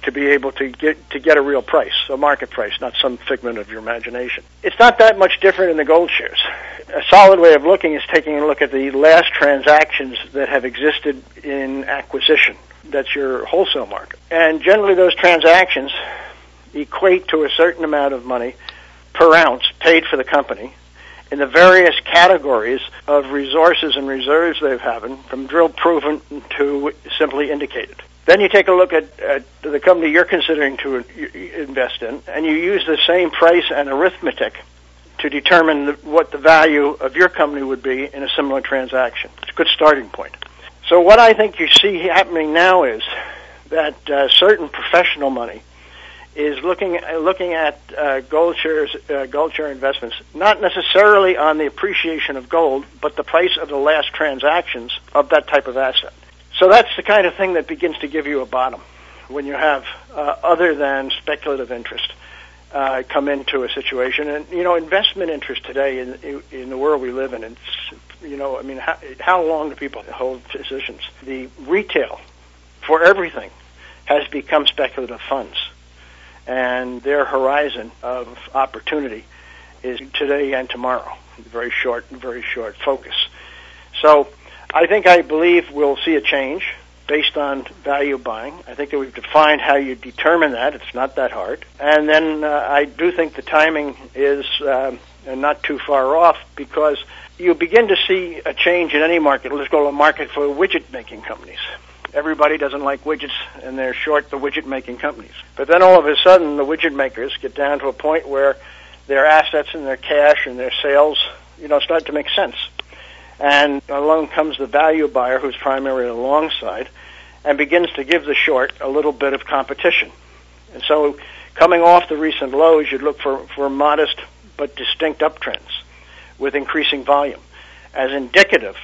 to be able to get a real price, a market price, not some figment of your imagination. It's not that much different in the gold shares. A solid way of looking is taking a look at the last transactions that have existed in acquisition. That's your wholesale market. And generally those transactions equate to a certain amount of money per ounce paid for the company in the various categories of resources and reserves they've had, from drill proven to simply indicated. Then you take a look at the company you're considering to invest in, and you use the same price and arithmetic to determine what the value of your company would be in a similar transaction. It's a good starting point. So what I think you see happening now is that certain professional money is looking at gold share investments, not necessarily on the appreciation of gold, but the price of the last transactions of that type of asset. So that's the kind of thing that begins to give you a bottom when you have other than speculative interest come into a situation. And, investment interest today in the world we live in, how long do people hold positions? The retail for everything has become speculative funds, and their horizon of opportunity is today and tomorrow. Very short focus. So I believe we'll see a change based on value buying. I think that we've defined how you determine that. It's not that hard. And then I do think the timing is not too far off, because you begin to see a change in any market. Let's go to a market for widget-making companies. Everybody doesn't like widgets, and they're short the widget-making companies. But then all of a sudden, the widget makers get down to a point where their assets and their cash and their sales, start to make sense. And along comes the value buyer, who's primarily alongside, and begins to give the short a little bit of competition. And so coming off the recent lows, you'd look for modest but distinct uptrends with increasing volume as indicative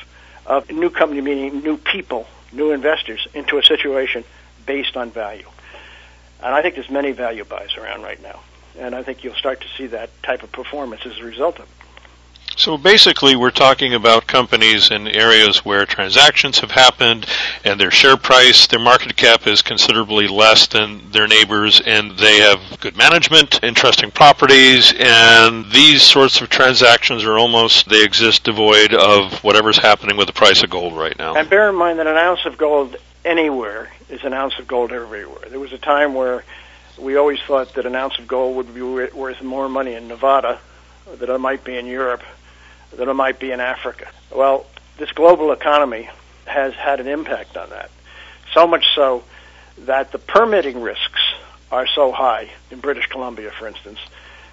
of new company, meaning new people, new investors, into a situation based on value. And I think there's many value buys around right now, and I think you'll start to see that type of performance as a result of it. So basically we're talking about companies in areas where transactions have happened and their share price, their market cap is considerably less than their neighbors, and they have good management, interesting properties, and these sorts of transactions are they exist devoid of whatever's happening with the price of gold right now. And bear in mind that an ounce of gold anywhere is an ounce of gold everywhere. There was a time where we always thought that an ounce of gold would be worth more money in Nevada than it might be in Europe than it might be in Africa. Well, this global economy has had an impact on that, so much so that the permitting risks are so high in British Columbia, for instance,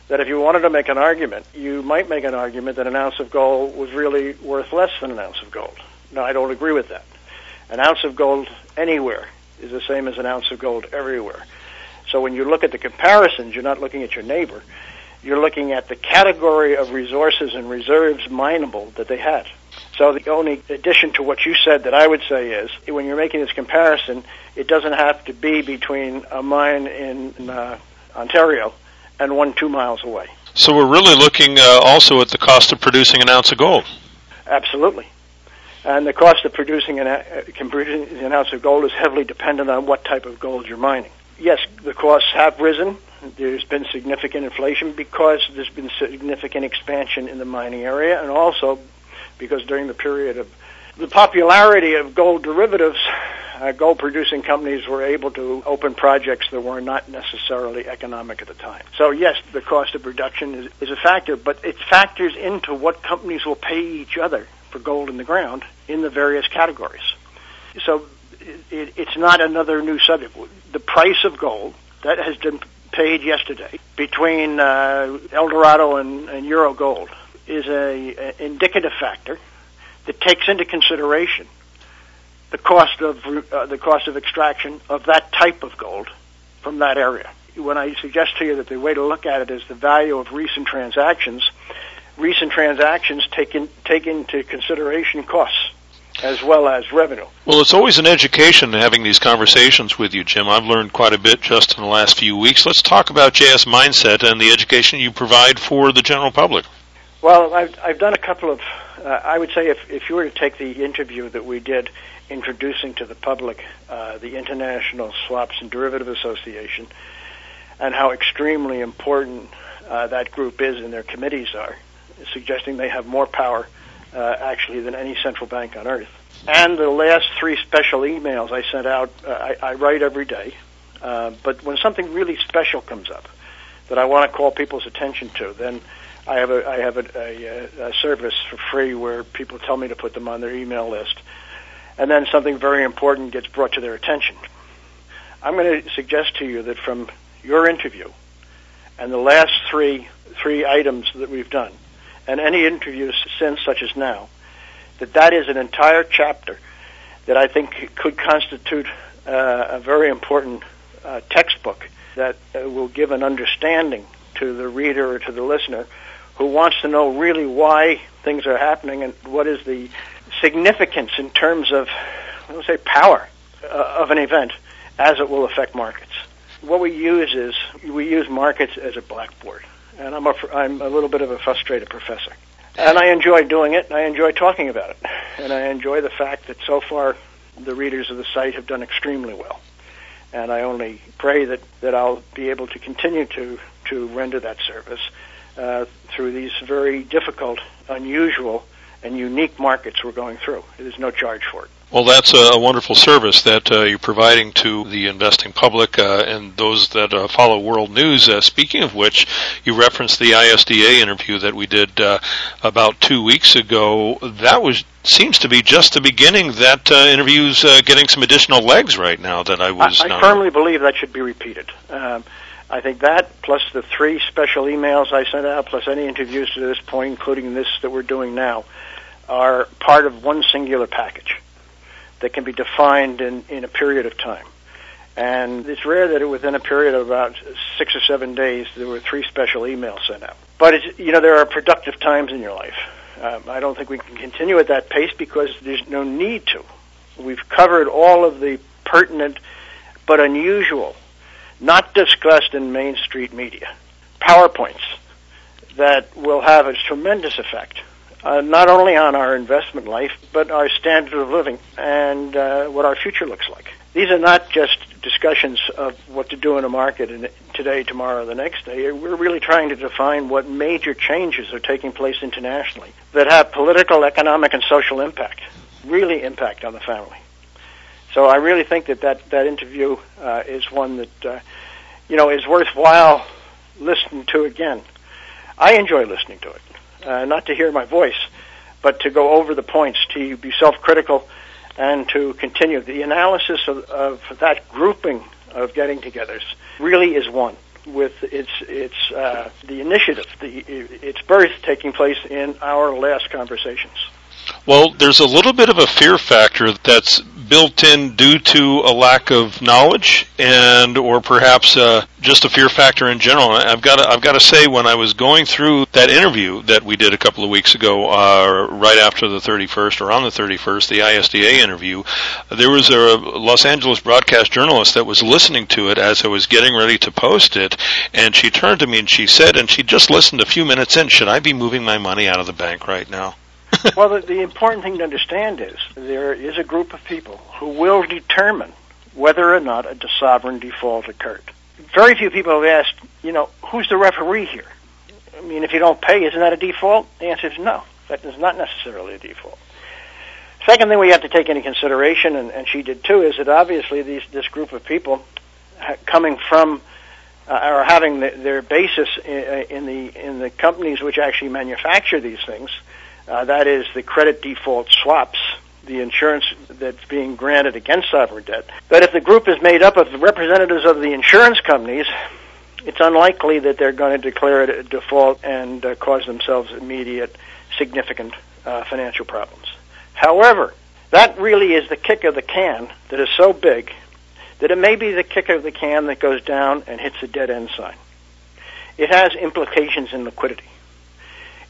that if you wanted to make an argument, you might make an argument that an ounce of gold was really worth less than an ounce of gold. No, I don't agree with that. An ounce of gold anywhere is the same as an ounce of gold everywhere. So when you look at the comparisons, you're not looking at your neighbor. You're looking at the category of resources and reserves mineable that they had. So the only addition to what you said that I would say is, when you're making this comparison, it doesn't have to be between a mine in Ontario and one 2 miles away. So we're really looking also at the cost of producing an ounce of gold. Absolutely. And the cost of producing an ounce of gold is heavily dependent on what type of gold you're mining. Yes, the costs have risen. There's been significant inflation because there's been significant expansion in the mining area, and also because during the period of the popularity of gold derivatives, gold-producing companies were able to open projects that were not necessarily economic at the time. So, yes, the cost of production is a factor, but it factors into what companies will pay each other for gold in the ground in the various categories. So it's not another new subject. The price of gold that has been paid yesterday between Eldorado and Euro Gold is a indicative factor that takes into consideration the cost of extraction of that type of gold from that area. When I suggest to you that the way to look at it is the value of recent transactions take into consideration costs as well as revenue. Well, it's always an education having these conversations with you, Jim. I've learned quite a bit just in the last few weeks. Let's talk about JS Mindset and the education you provide for the general public. Well, I've done a couple of, I would say if you were to take the interview that we did introducing to the public the International Swaps and Derivative Association and how extremely important that group is and their committees are, suggesting they have more power actually than any central bank on earth. And the last three special emails I sent out, I write every day, but when something really special comes up that I want to call people's attention to, then I have a service for free where people tell me to put them on their email list, and then something very important gets brought to their attention. I'm going to suggest to you that from your interview and the last three items that we've done, and any interviews since, such as now, that is an entire chapter that I think could constitute a very important textbook that will give an understanding to the reader or to the listener who wants to know really why things are happening and what is the significance in terms of, let's say, power of an event as it will affect markets. What we use is markets as a blackboard. And I'm a little bit of a frustrated professor. And I enjoy doing it, and I enjoy talking about it. And I enjoy the fact that so far the readers of the site have done extremely well. And I only pray that I'll be able to continue to render that service through these very difficult, unusual, and unique markets we're going through. There's no charge for it. Well, that's a wonderful service that you're providing to the investing public and those that follow world news. Speaking of which, you referenced the ISDA interview that we did about 2 weeks ago. That seems to be just the beginning. That interview's getting some additional legs right now that I firmly believe that should be repeated. I think that, plus the three special emails I sent out, plus any interviews to this point, including this that we're doing now, are part of one singular package that can be defined in a period of time. And it's rare that within a period of about 6 or 7 days, there were three special emails sent out. But, there are productive times in your life. I don't think we can continue at that pace because there's no need to. We've covered all of the pertinent but unusual, not discussed in Main Street media, PowerPoints that will have a tremendous effect. Not only on our investment life, but our standard of living and what our future looks like. These are not just discussions of what to do in a market today, tomorrow, the next day. We're really trying to define what major changes are taking place internationally that have political, economic, and social impact, really impact on the family. So I really think that interview is one that, is worthwhile listening to again. I enjoy listening to it. not to hear my voice, but to go over the points, to be self-critical, and to continue. The analysis of that grouping of getting-togethers really is one, with its the initiative, its birth taking place in our last conversations. Well, there's a little bit of a fear factor that's built in due to a lack of knowledge, and or perhaps just a fear factor in general. I've got to say, when I was going through that interview that we did a couple of weeks ago, right after the 31st, or on the 31st, the ISDA interview, there was a Los Angeles broadcast journalist that was listening to it as I was getting ready to post it, and she turned to me and she said, and she just listened a few minutes in, "Should I be moving my money out of the bank right now?" Well, the important thing to understand is there is a group of people who will determine whether or not a sovereign default occurred. Very few people have asked, who's the referee here? I mean, if you don't pay, isn't that a default? The answer is no. That is not necessarily a default. Second thing we have to take into consideration, and she did too, is that obviously this group of people coming from or having their basis in the companies which actually manufacture these things, that is the credit default swaps, the insurance that's being granted against sovereign debt. But if the group is made up of the representatives of the insurance companies, it's unlikely that they're going to declare it a default and cause themselves immediate, significant financial problems. However, that really is the kick of the can that is so big that it may be the kick of the can that goes down and hits a dead-end sign. It has implications in liquidity.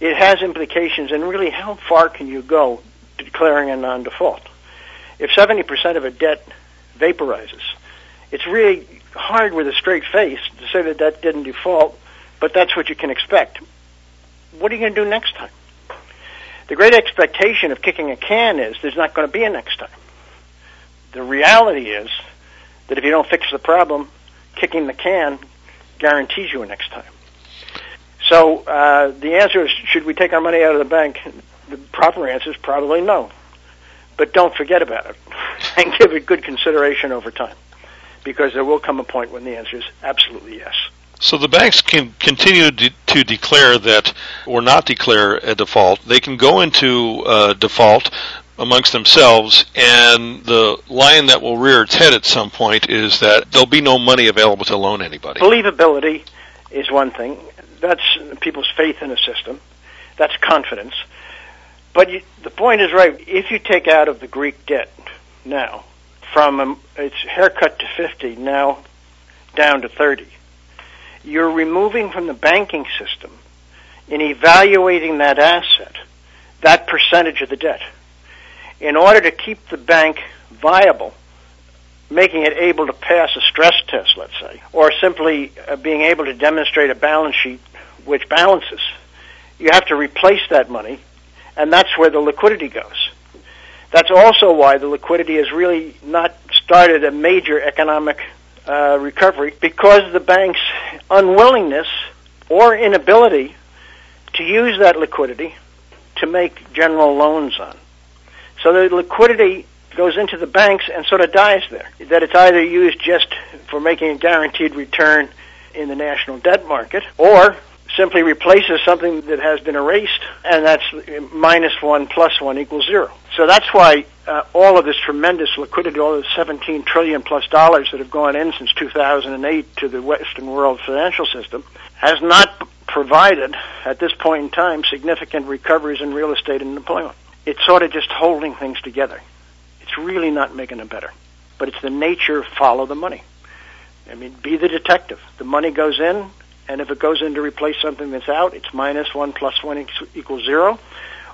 It has implications, and really, how far can you go declaring a non-default? If 70% of a debt vaporizes, it's really hard with a straight face to say that that didn't default, but that's what you can expect. What are you going to do next time? The great expectation of kicking a can is there's not going to be a next time. The reality is that if you don't fix the problem, kicking the can guarantees you a next time. So the answer is, should we take our money out of the bank? The proper answer is probably no. But don't forget about it and give it good consideration over time, because there will come a point when the answer is absolutely yes. So the banks can continue to declare that, or not declare a default. They can go into default amongst themselves, and the lion that will rear its head at some point is that there'll be no money available to loan anybody. Believability is one thing. That's people's faith in a system. That's confidence. But the point is right. If you take out of the Greek debt now, from its haircut to 50, now down to 30, you're removing from the banking system, in evaluating that asset, that percentage of the debt. In order to keep the bank viable, making it able to pass a stress test, let's say, or simply being able to demonstrate a balance sheet which balances, you have to replace that money, and that's where the liquidity goes. That's also why the liquidity has really not started a major economic recovery, because the bank's unwillingness or inability to use that liquidity to make general loans on. So the liquidity goes into the banks and sort of dies there, that it's either used just for making a guaranteed return in the national debt market, or simply replaces something that has been erased, and that's -1 + 1 = 0. So that's why all of this tremendous liquidity, all of the $17 trillion+ that have gone in since 2008 to the Western world financial system, has not provided, at this point in time, significant recoveries in real estate and employment. It's sort of just holding things together. It's really not making them better. But it's the nature of follow the money. I mean, be the detective. The money goes in, and if it goes in to replace something that's out, it's -1 + 1 = 0.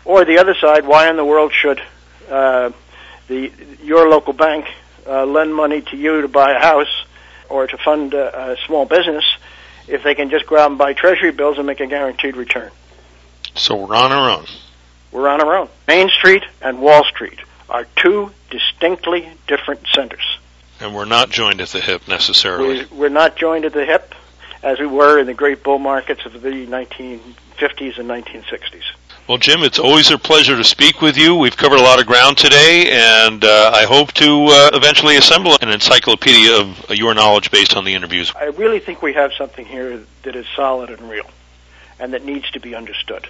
Or the other side, why in the world should your local bank lend money to you to buy a house or to fund a small business if they can just go out and buy treasury bills and make a guaranteed return? So we're on our own. We're on our own. Main Street and Wall Street are two distinctly different centers. And we're not joined at the hip necessarily. We're not joined at the hip as we were in the great bull markets of the 1950s and 1960s. Well, Jim, it's always a pleasure to speak with you. We've covered a lot of ground today, and I hope to eventually assemble an encyclopedia of your knowledge based on the interviews. I really think we have something here that is solid and real, and that needs to be understood.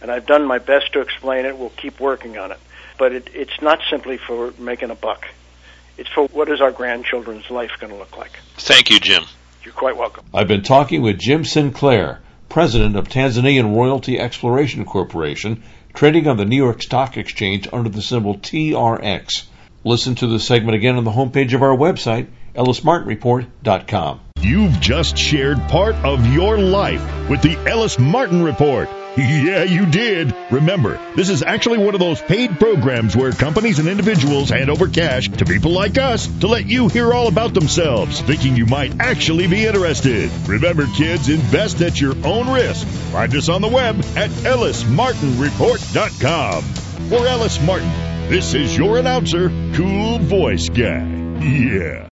and I've done my best to explain it. We'll keep working on it. But it's not simply for making a buck. It's for what is our grandchildren's life going to look like. Thank you, Jim. You're quite welcome. I've been talking with Jim Sinclair, president of Tanzanian Royalty Exploration Corporation, trading on the New York Stock Exchange under the symbol TRX. Listen to the segment again on the homepage of our website, ellismartinreport.com. You've just shared part of your life with the Ellis Martin Report. Yeah, you did. Remember, this is actually one of those paid programs where companies and individuals hand over cash to people like us to let you hear all about themselves, thinking you might actually be interested. Remember, kids, invest at your own risk. Find us on the web at ellismartinreport.com. For Ellis Martin, this is your announcer, Cool Voice Guy. Yeah.